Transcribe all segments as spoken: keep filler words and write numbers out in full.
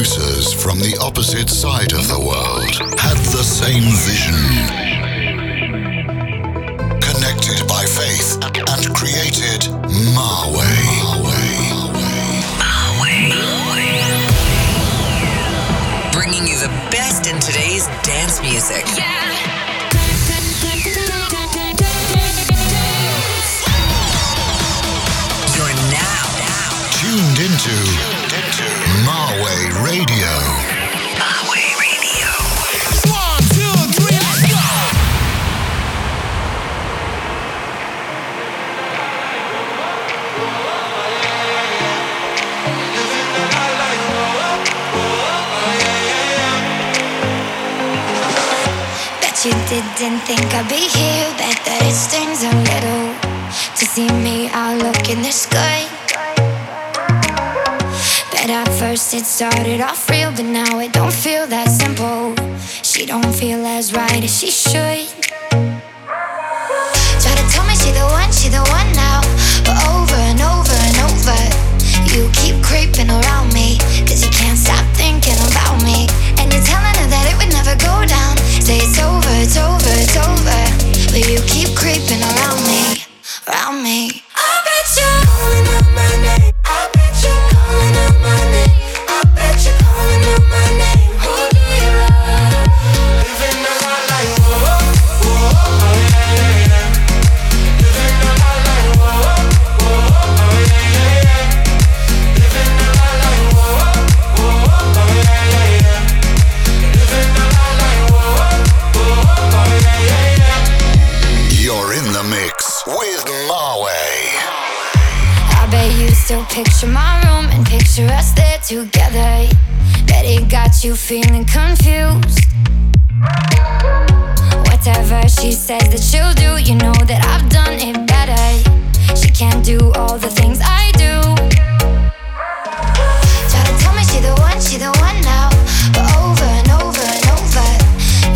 producers from the opposite side of the world had the same vision. Connected by faith and created MaWay. Bringing you the best in today's dance music. Yeah. Tuned into MaWay Radio. MaWay Radio. One, two, three, let's go! Living the high life, oh, bet you didn't think I'd be here. Bet that it stings a little to see me out looking this good. At first it started off real, but now it don't feel that simple. She don't feel as right as she should. Try to tell me she the one, she the one now, but over and over and over, you keep creeping around me, cause you can't stop thinking about me. And you're telling her that it would never go down. Say it's over, it's over, it's over, but you keep creeping around me, around me. I bet you're calling out my name. I bet you're calling out my name. I bet you're calling out my name. Who do you love? Living a high life, whoa, whoa, oh yeah, yeah, yeah. Living a high life, whoa, whoa, oh yeah, yeah, yeah. Living a high life, whoa, whoa, oh yeah, yeah, yeah. Living a high life, whoa, whoa, oh yeah, yeah, yeah. You're in the mix with MaWay. Bet you still picture my room and picture us there together. Bet it got you feeling confused. Whatever she says that she'll do, you know that I've done it better. She can't do all the things I do. Try to tell me she the one, she the one now, but over and over and over,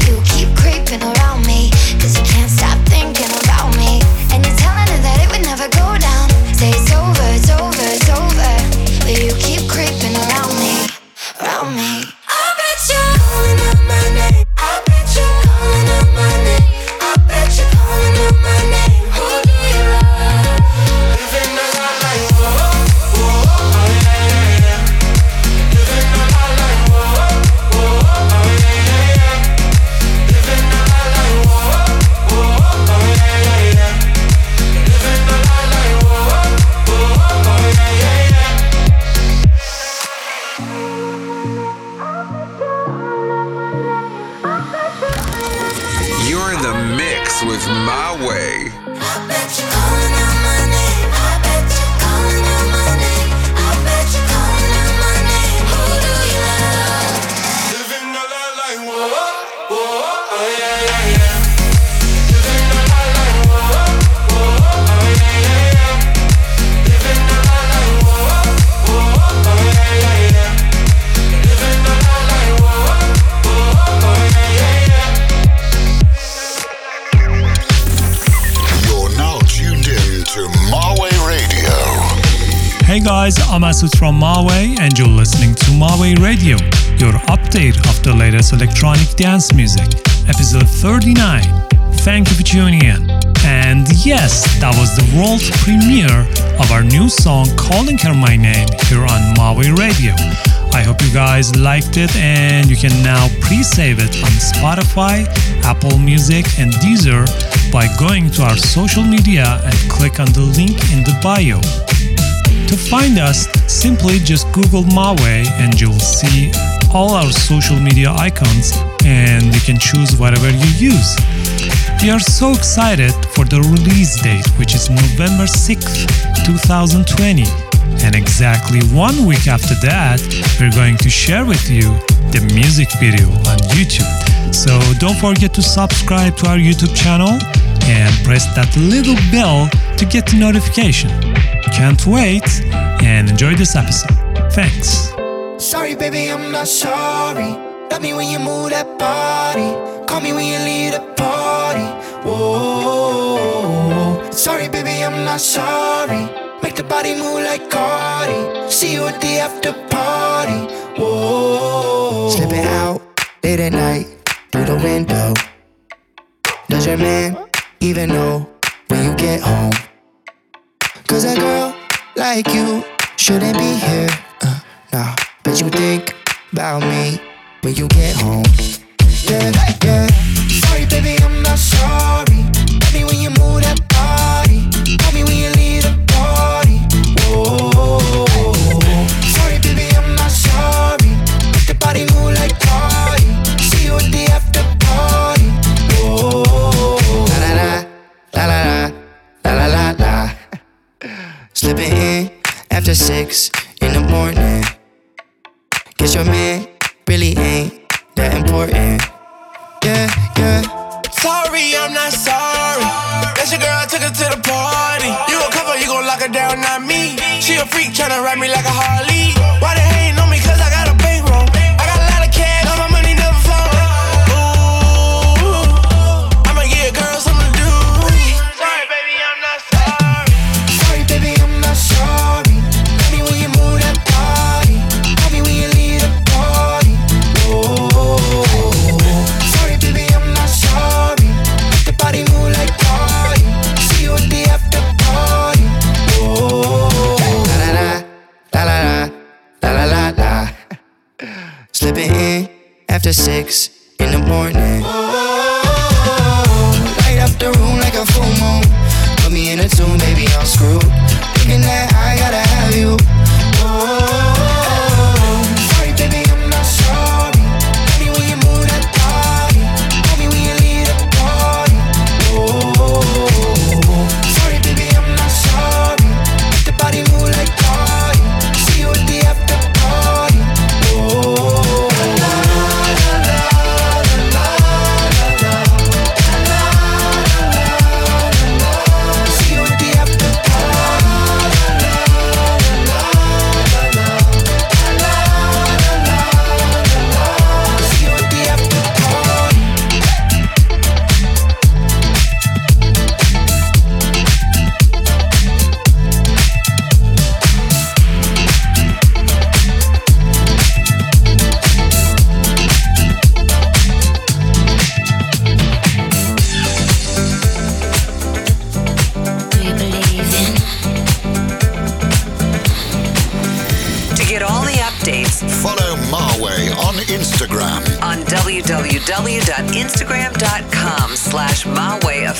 you keep creeping around me, cause you can't stop thinking about me. And you're telling her that it would never go down. Say it's over, it's over, it's over, but you keep creeping around me, around me. I bet you're calling out my name. I bet you're calling out my name. I bet you're calling out my name. Who do you love? Living a high life, whoa, whoa, oh yeah, yeah, yeah. Living a high life, whoa, whoa, oh yeah, yeah, yeah. Living a high life, whoa, whoa, oh yeah, yeah, yeah. Living a high life, whoa. You're in the mix with MaWay. I bet you're calling out my name. I bet you're calling out my name. I bet you're calling out my name. Who do you love? Living a life like whoa, whoa, oh yeah, yeah, yeah. Living a life like whoa, whoa, oh yeah, yeah, yeah. Living a life like whoa, whoa, oh yeah, yeah, yeah. Living a life like whoa, whoa, oh yeah, yeah, yeah. To MaWay Radio. Hey guys, I'm Asud from MaWay and you're listening to MaWay Radio, your update of the latest electronic dance music, episode thirty-nine. Thank you for tuning in. And yes, that was the world premiere of our new song Calling Her My Name here on MaWay Radio. I hope you guys liked it and you can now pre-save it on Spotify, Apple Music and Deezer by going to our social media and click on the link in the bio. To find us, simply just Google MaWay and you'll see all our social media icons and you can choose whatever you use. We are so excited for the release date, which is November sixth, twenty twenty. And exactly one week after that, we're going to share with you the music video on YouTube. So don't forget to subscribe to our YouTube channel and press that little bell to get the notification. Can't wait and enjoy this episode. Thanks. Sorry, baby, I'm not sorry. Love me when you move that body. Call me when you leave the party. Whoa. Sorry, baby, I'm not sorry. Make the body move like Cardi. See you at the after party. Whoa. Slipping out late at night through the window. Does your man even know when you get home? Cause a girl like you shouldn't be here. Uh, nah, but you think about me when you get home. Yeah, yeah. Sorry, baby, I'm not sorry. Tell me when you move that body. Tell me when you leave the party. Whoa. Sorry, baby, I'm not sorry. Let the body move like Cardi. See you at the after party. Whoa. La la la, la la la, la la la la. Slipping in after six in the morning. Guess your man really ain't that important. Yeah, yeah. Sorry, I'm not sorry. That's your girl, I took her to the party. You gon' cover, you gon' lock her down, not me. She a freak, tryna ride me like a Harley. Why they hatin' on me? Cause I got a bankroll. I got a lot of cash, all my money never flow. Ooh, I'ma give girls something to do. Sorry, baby, I'm not sorry. Sorry, baby, I'm not sorry. Tell me when you move that body. Tell me when you leave the party. Whoa. Slipping in after six in the morning. Light up the room like a full moon. Put me in a tune, baby, I'm screwed. Thinking that I gotta have you.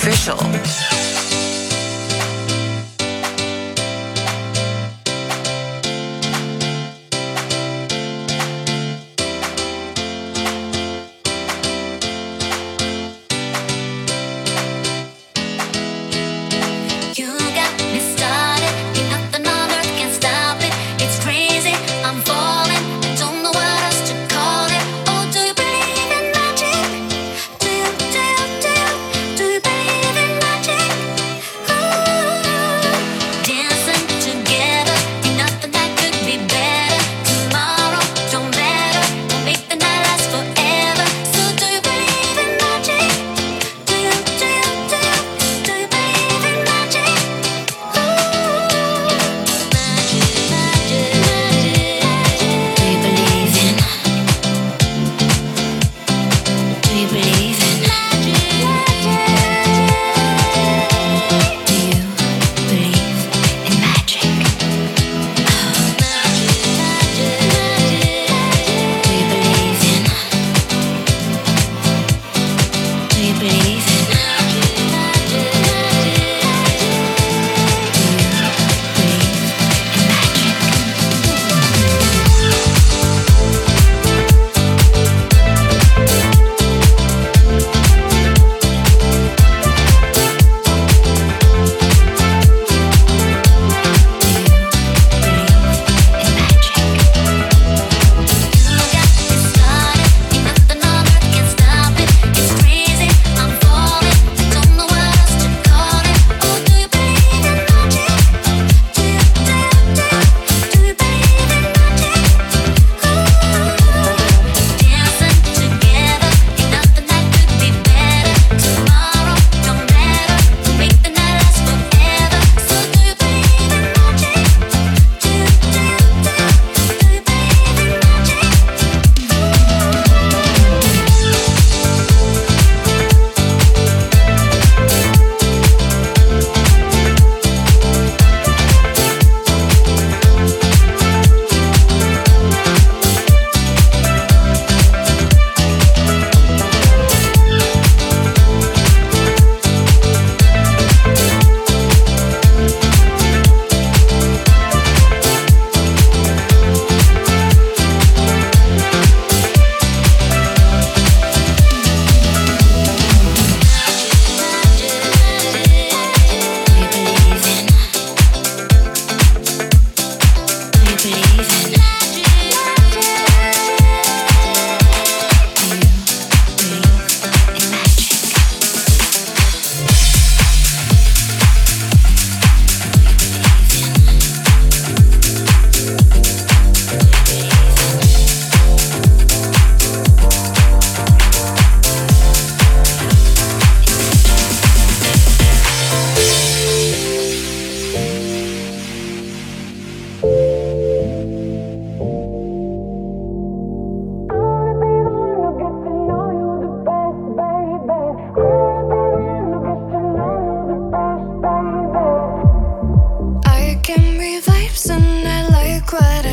Check.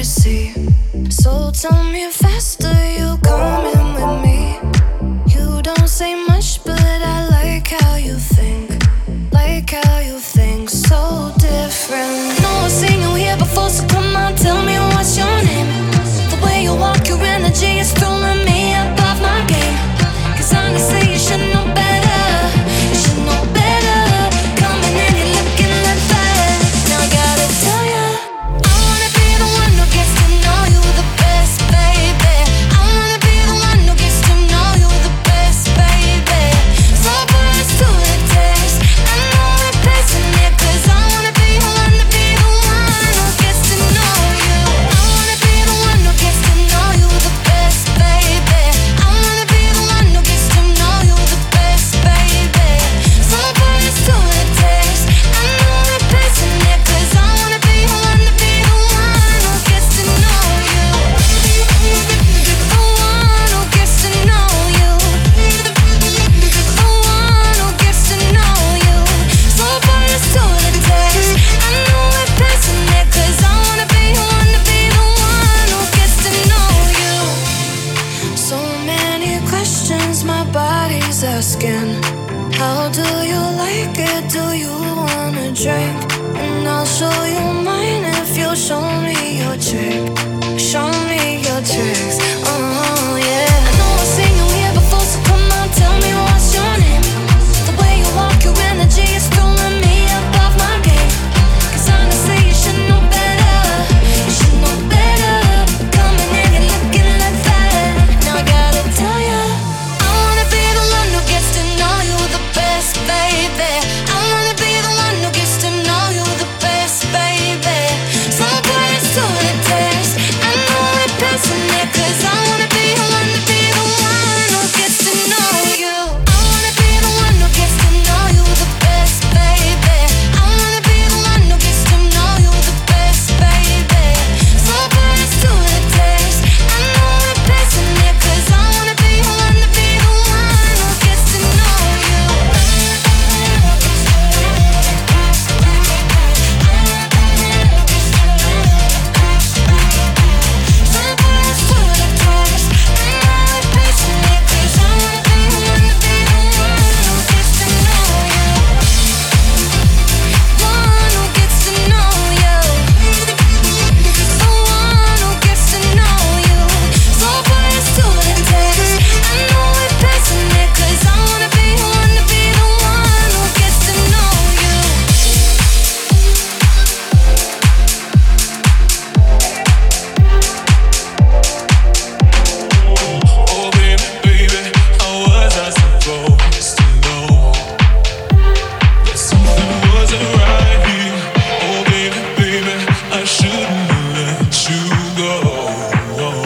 mercy. So tell me faster, you coming with me. You don't say much, but I like how you think. Like how you think, so different. No one's seen you here before, so come on, tell me what's your name. The way you walk, your energy is throwing me up off my game. Cause honestly, you should know better. You should know better. Coming in, you're looking like fire. Now I gotta tell ya, I wanna be the one who gets to know you the best, baby. I wanna be the one who gets to know you the best, baby. So burst to the taste, I know it tastes in it. Cause I wanna be the one to be the one who gets to know you. I wanna be the one who gets to know you the best, baby. I wanna be the one who gets to know you the best, baby. So burst to the taste, I know it tastes in it. Cause I wanna be the one to be the one who gets to know you. The one who gets to know you. The one who gets to know you. So burst to the taste, I know it tastes in it. Cause I wanna be the one to be the one who gets to know you. So many questions my body's asking. How do you like it? Do you wanna drink? And I'll show you mine if you show me your trick. Show me your tricks. Oh yeah. I know I've seen you here before, so come on, tell me what's your name. The way you walk, your energy is throwing me up off my game. Cause honestly, you should know better. You should know better. Coming in, you're looking like fire. Now I gotta tell ya, I wanna be the one who gets to know you the best, baby. I wanna be the one who gets to know you the best, baby. So burst to the taste, I know it tastes in it. Cause I wanna be the one to be the one who gets to know you. I wanna be the one who gets to know you the best, baby. I wanna be the one who gets to know you the best, baby. So burst to the taste, I know it tastes in it. Cause I wanna be the one to be the one who gets to know you. So burst to the taste, I know it tastes in it. Cause I wanna be the one to be the one who gets to know you. One who gets to know you. The one who gets to know you. So burst to the taste, I know it tastes in it. Cause I wanna be the one to be the one who gets to know you. Oh baby, baby, how was I supposed to know that something wasn't right here? Oh baby, baby, I shouldn't let you go.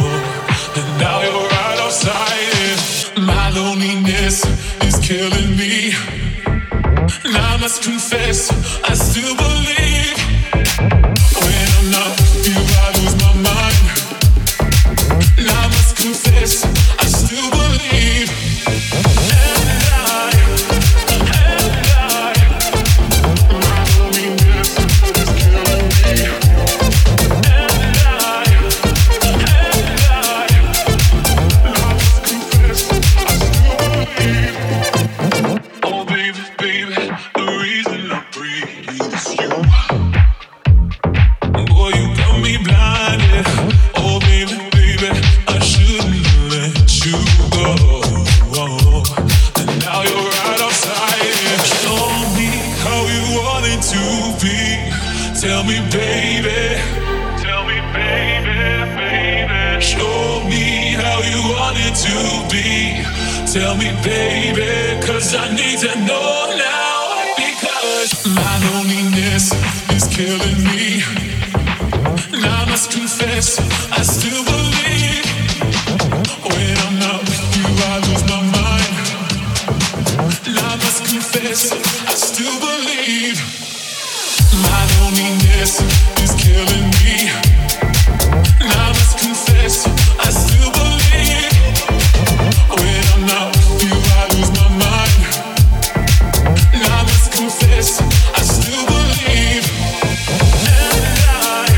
And now you're right outside it. My loneliness is killing me. And I must confess, I still believe. When I'm not with you, I lose my mind. And I must confess, I still believe. And I, and I, my loneliness is killing me. And I, and I, I must confess, I still believe. Oh baby, baby, the reason I breathe is you. Boy, you got me blinded. Oh baby, baby, I shouldn't let you go. And now you're right outside. Show me how you want it to be. Tell me, baby. Tell me, baby, baby. Show me how you want it to be. Tell me, baby, cause I need to know now. Because my loneliness is killing me. And I must confess, I still believe. When I'm not with you, I lose my mind. And I must confess, I still believe. My loneliness is killing me. And I must confess, I still believe. When I'm not with you, I lose my mind. And I must confess, I still believe. And I, and I.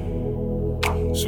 So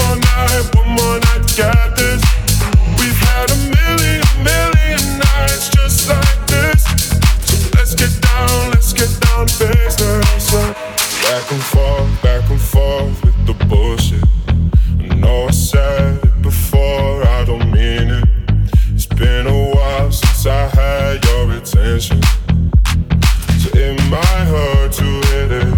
more night, one more night to get this. We've had a million, million nights just like this. So let's get down, let's get down to business. Back and forth, back and forth with the bullshit. I know I said it before, I don't mean it. It's been a while since I had your attention. So it might hurt to hit it.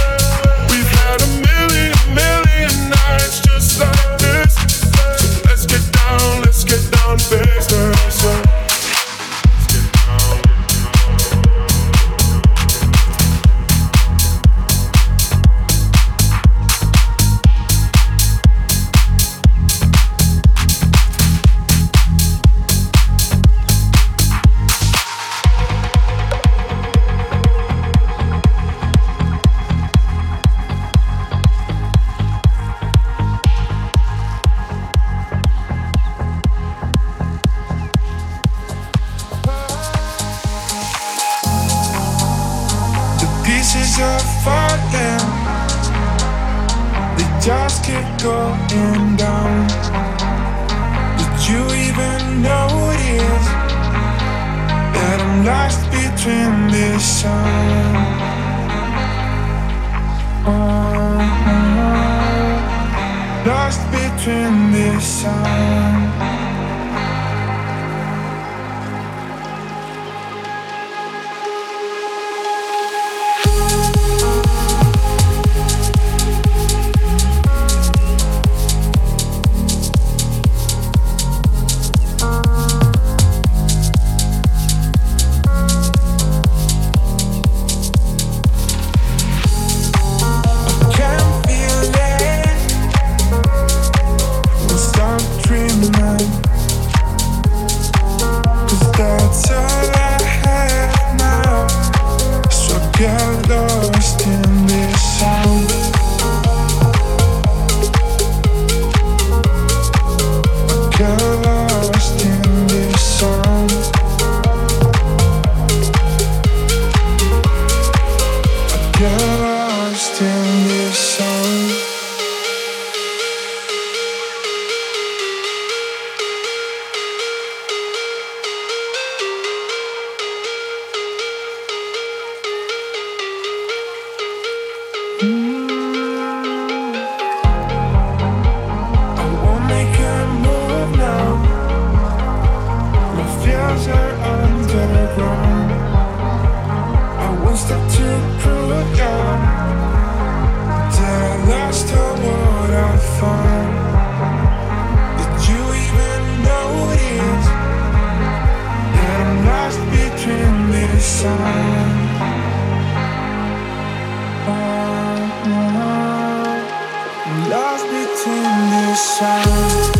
We've had a million, million nights just like this. So let's get down, let's get down to business. Let's get down. Going down. Did you even notice that I'm lost between this sun? Oh, lost between this sun. Dream tonight. lost between the sounds.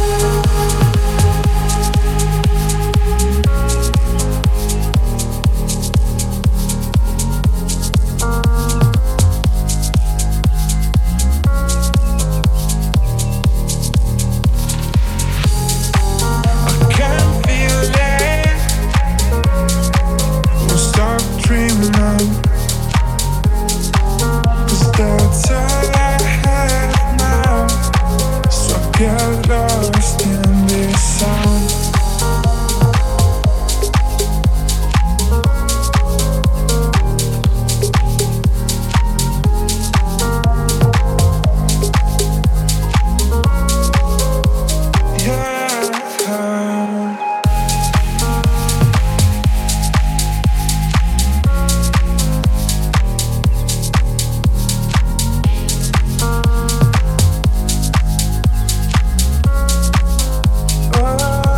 Oh,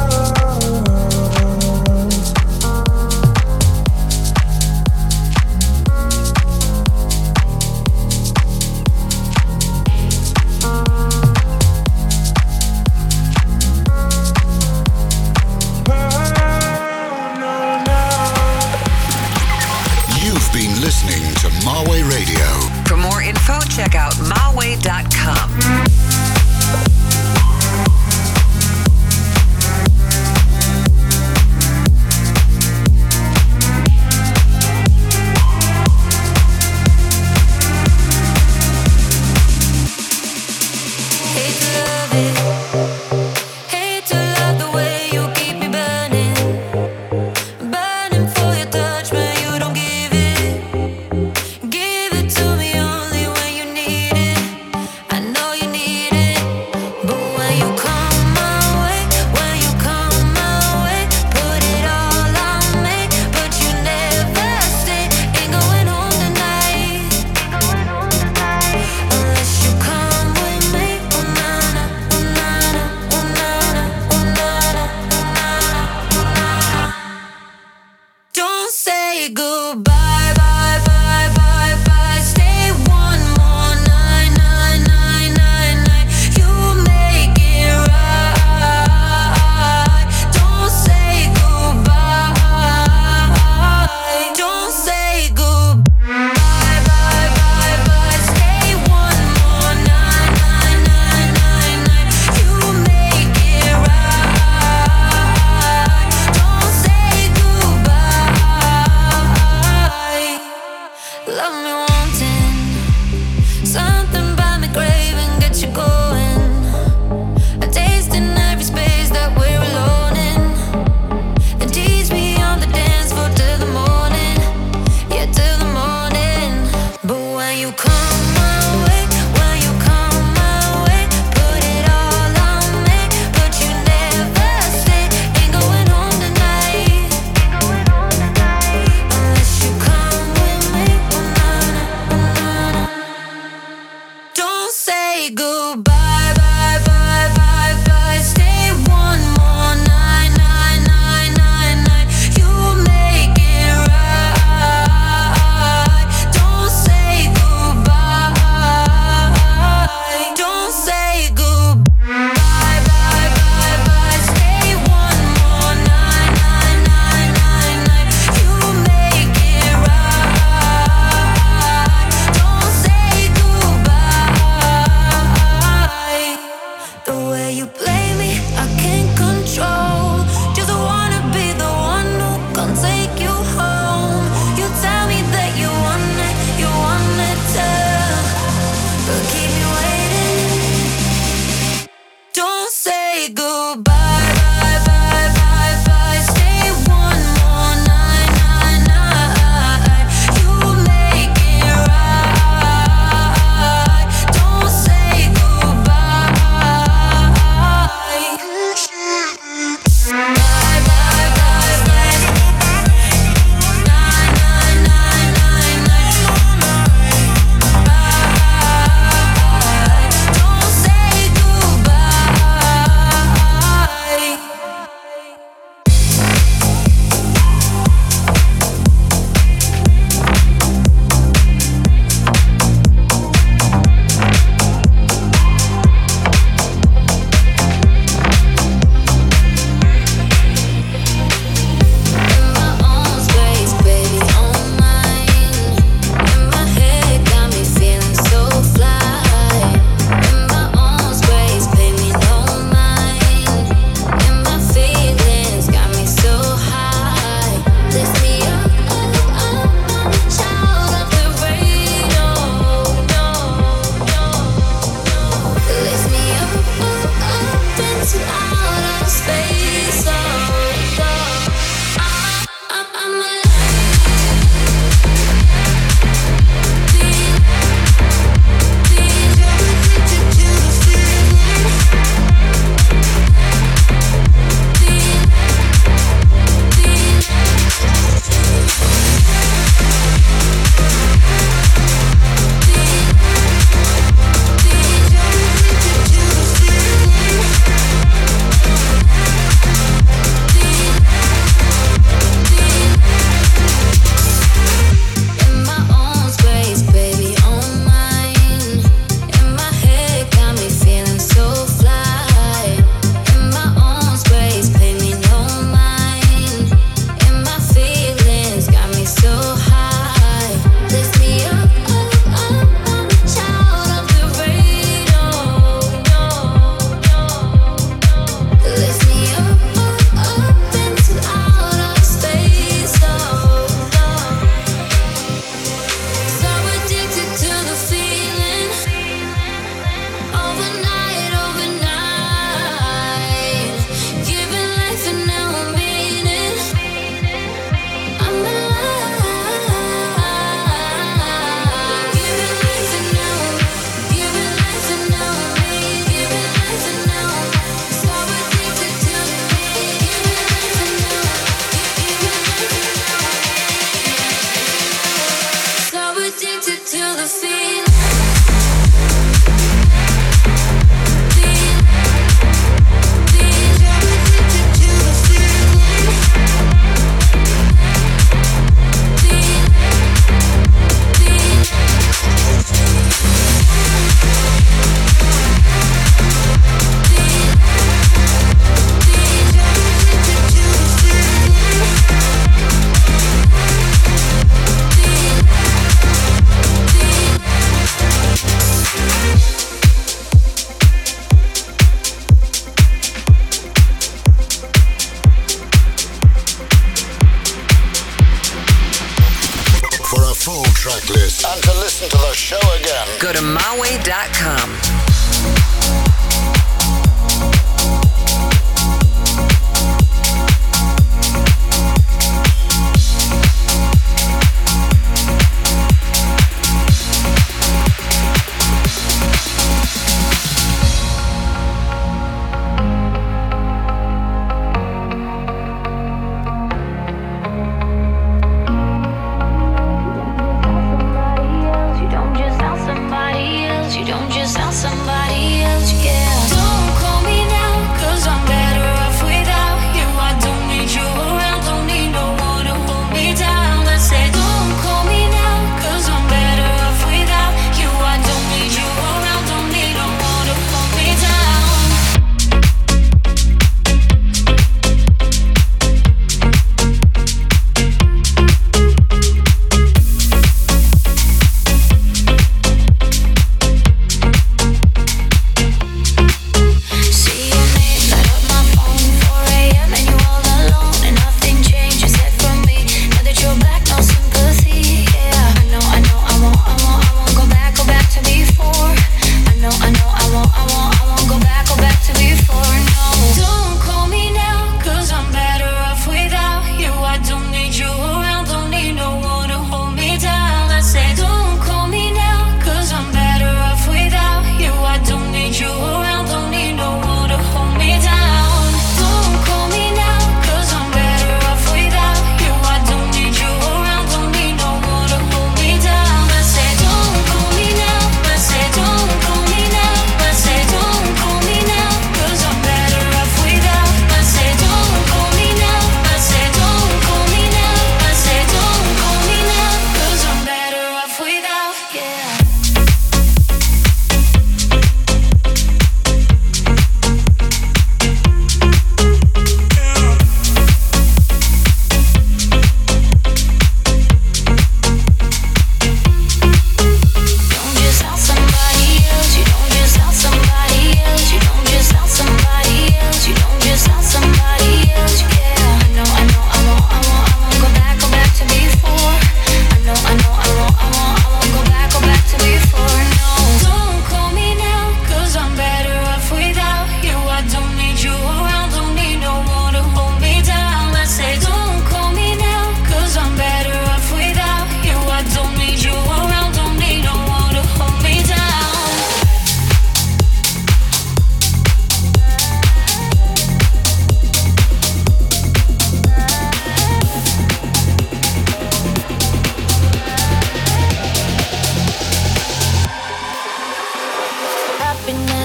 track list and to listen to the show again, go to MaWay dot com.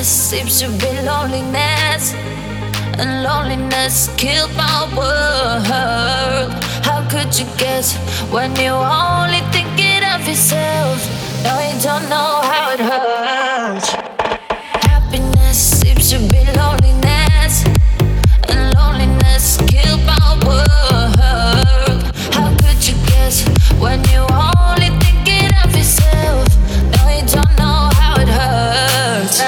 Seems to be loneliness, and loneliness killed my world. How could you guess when you're only thinking of yourself? No, you don't know how it hurts. Happiness seems to be loneliness, and loneliness killed my world. How could you guess when you're only thinking of yourself? No, you don't know how it hurts.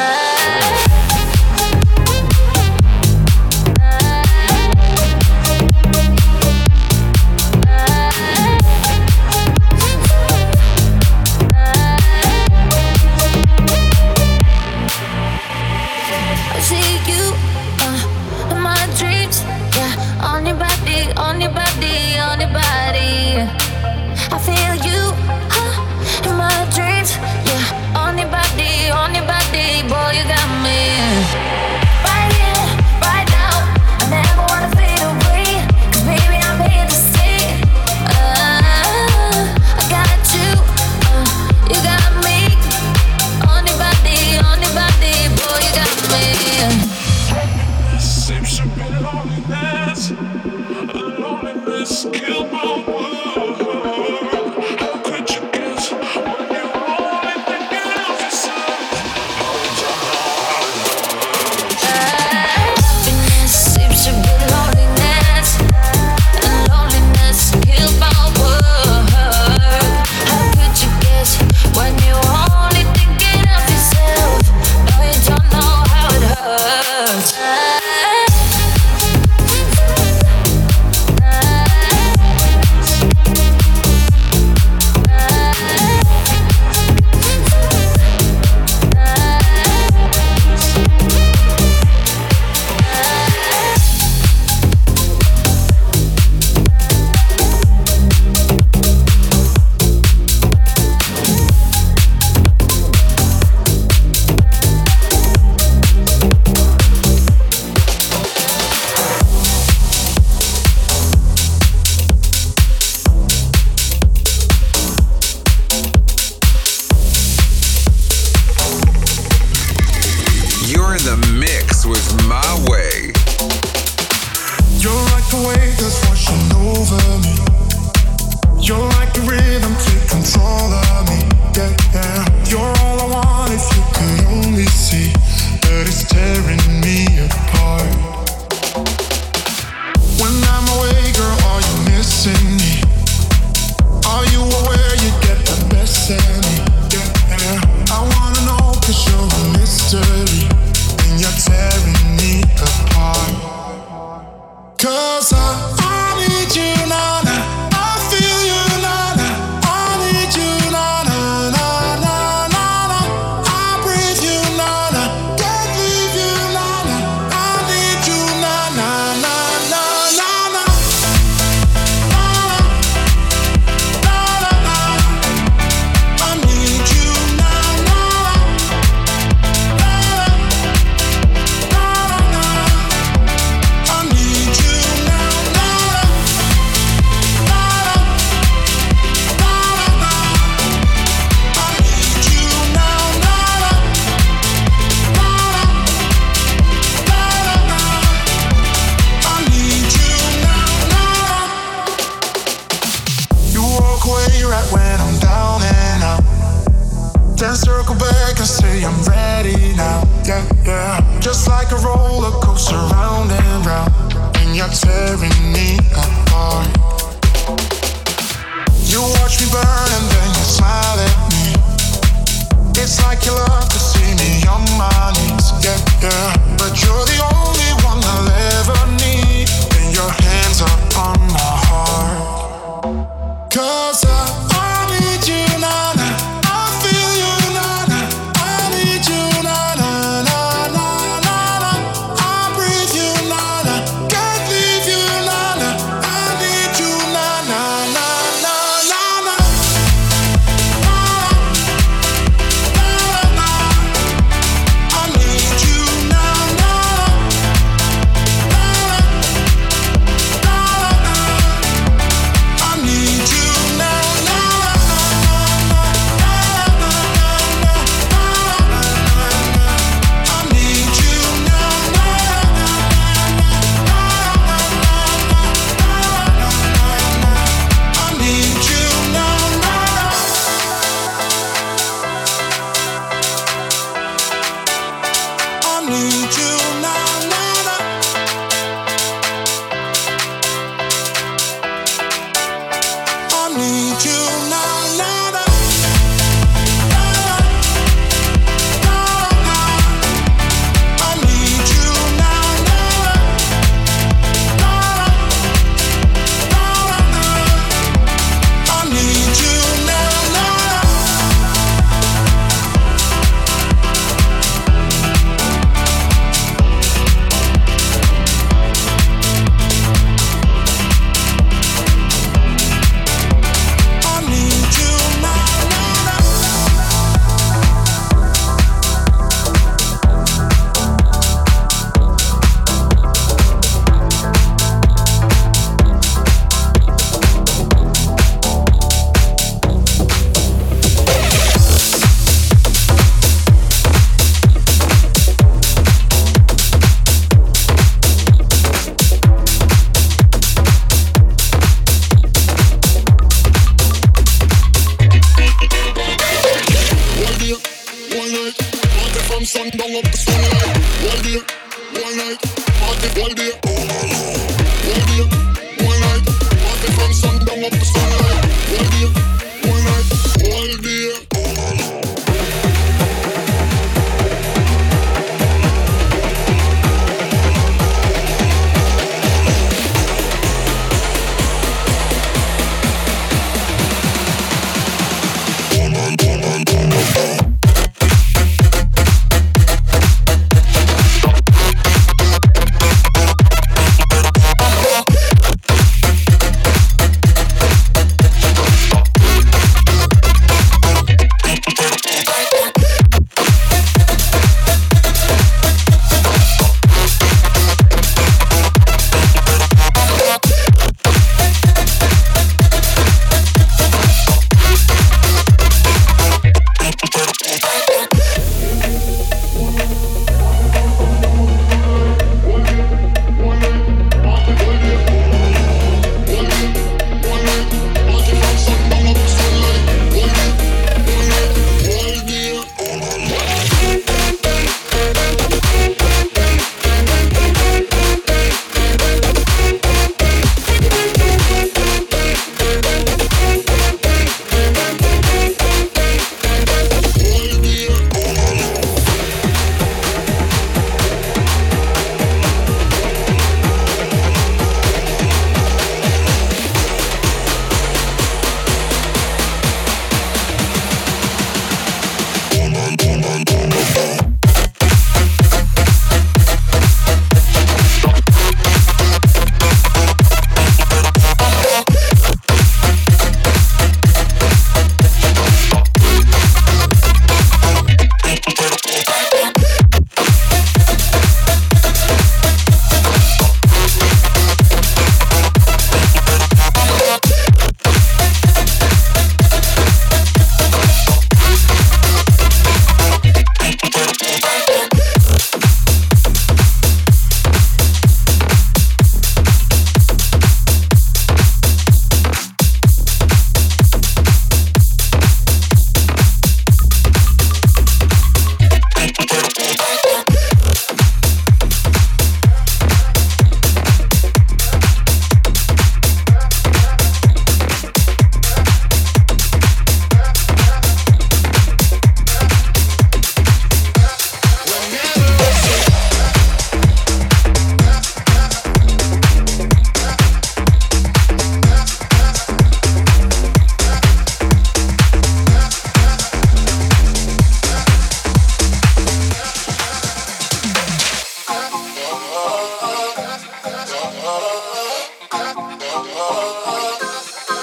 This was my way. You're like the wave that's washing over me. You're like the rhythm, take control of me. Yeah, yeah. You're all I want if you could only see that it's tearing me apart. When I'm away, girl, are you missing me? Are you aware you get the best in me? Yeah, yeah. I wanna know 'cause you're a mystery. You're tearing me apart. 'Cause I, I need you now, now. Just like a roller coaster, round and round, and you're tearing me apart. You watch me burn and then you smile at me. It's like you love to see me on my knees, yeah, yeah. But you're the only one I'll ever need, and your hands are on my heart. 'Cause I you know.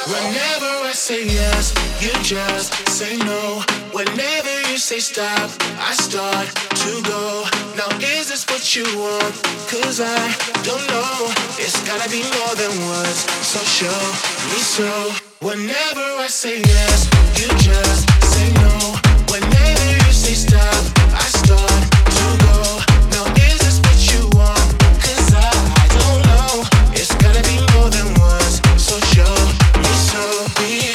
Whenever I say yes, you just say no. Whenever you say stop, I start to go. Now is this what you want? Cause I don't know. It's gotta be more than words, so show me so. Whenever I say yes, you just say no. Whenever you say stop, I start to go. Now is this what you want? Cause I, I don't know. It's gotta be more than words, so show me so. Me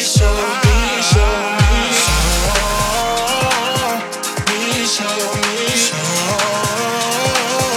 so, me so.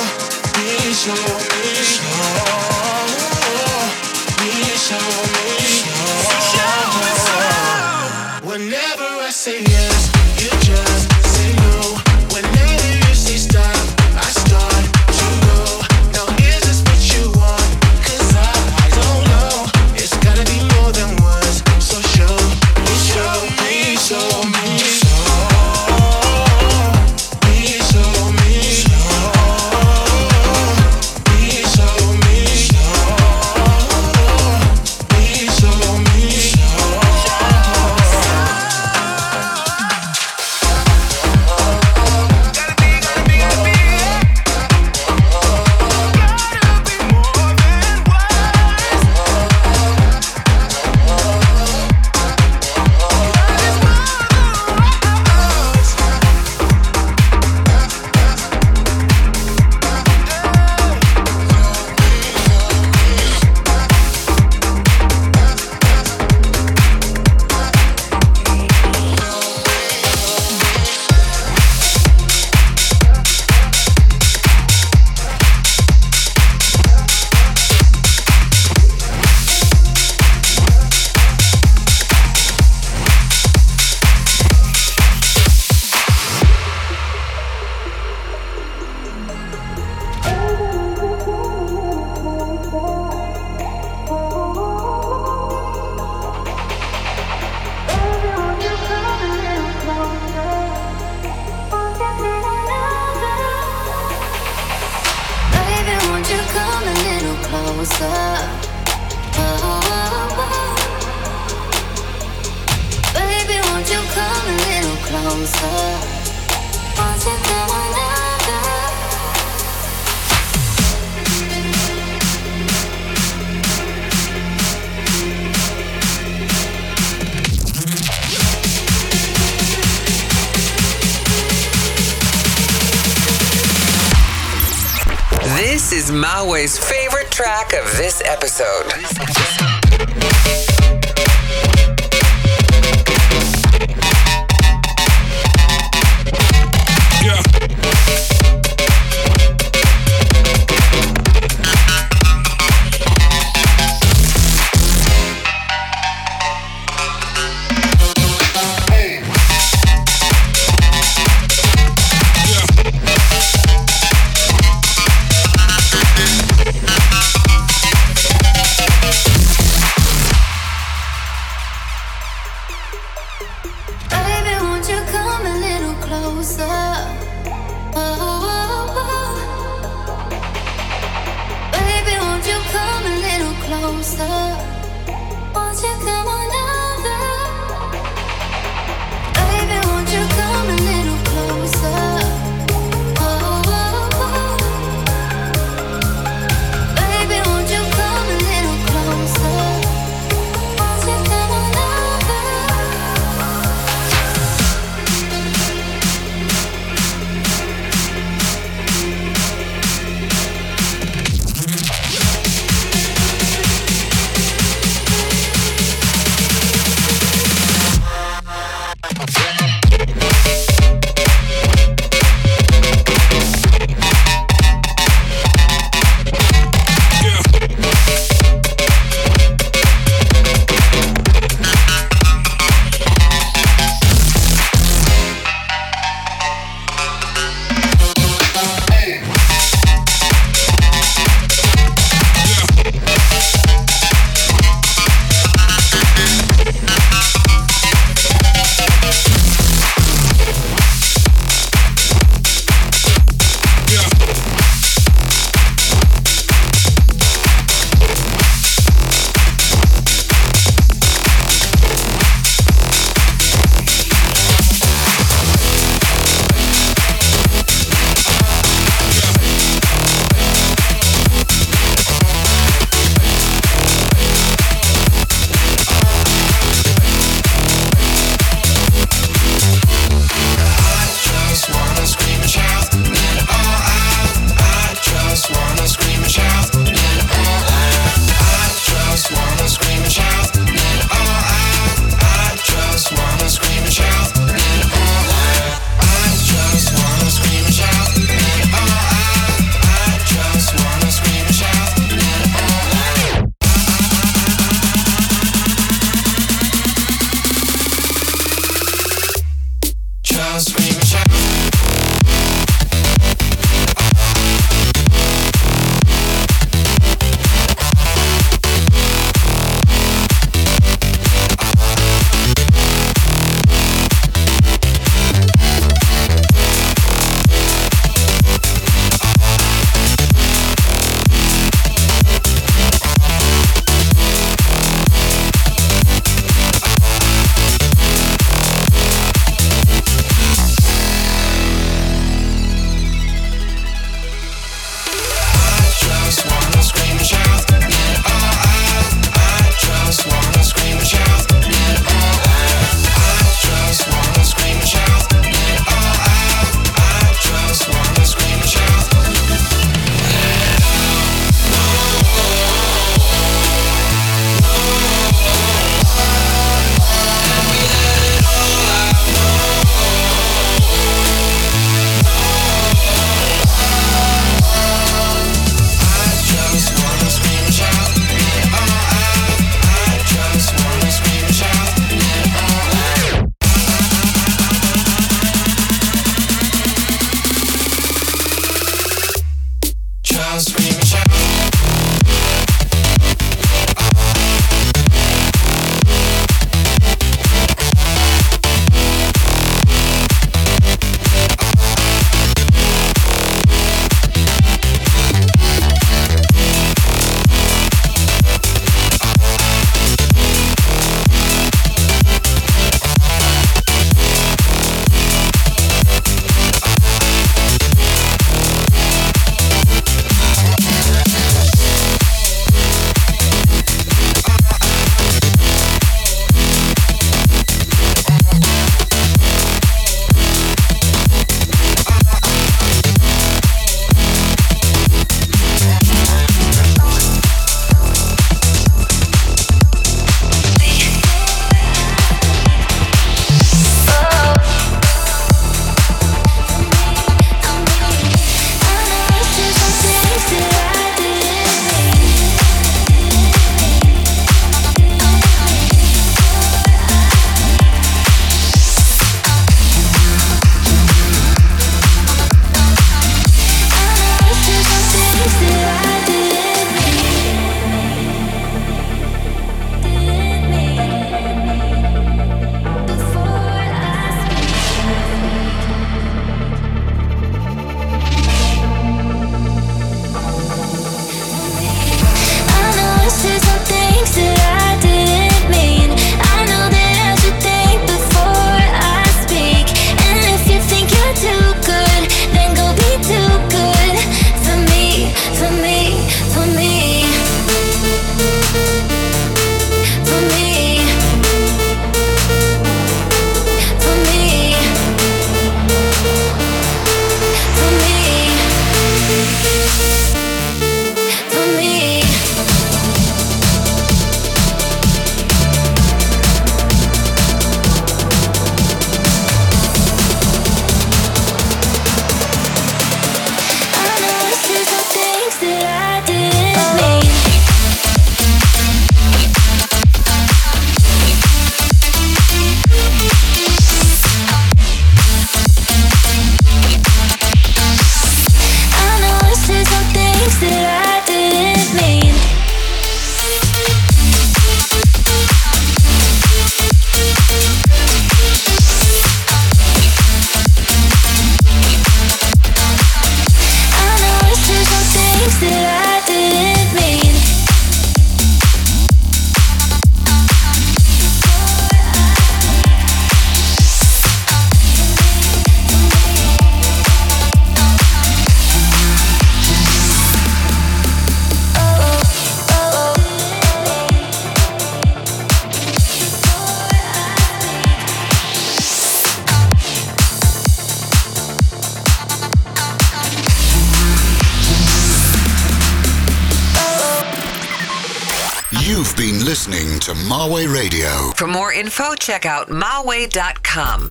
You've been listening to MaWay Radio. For more info, check out MaWay dot com.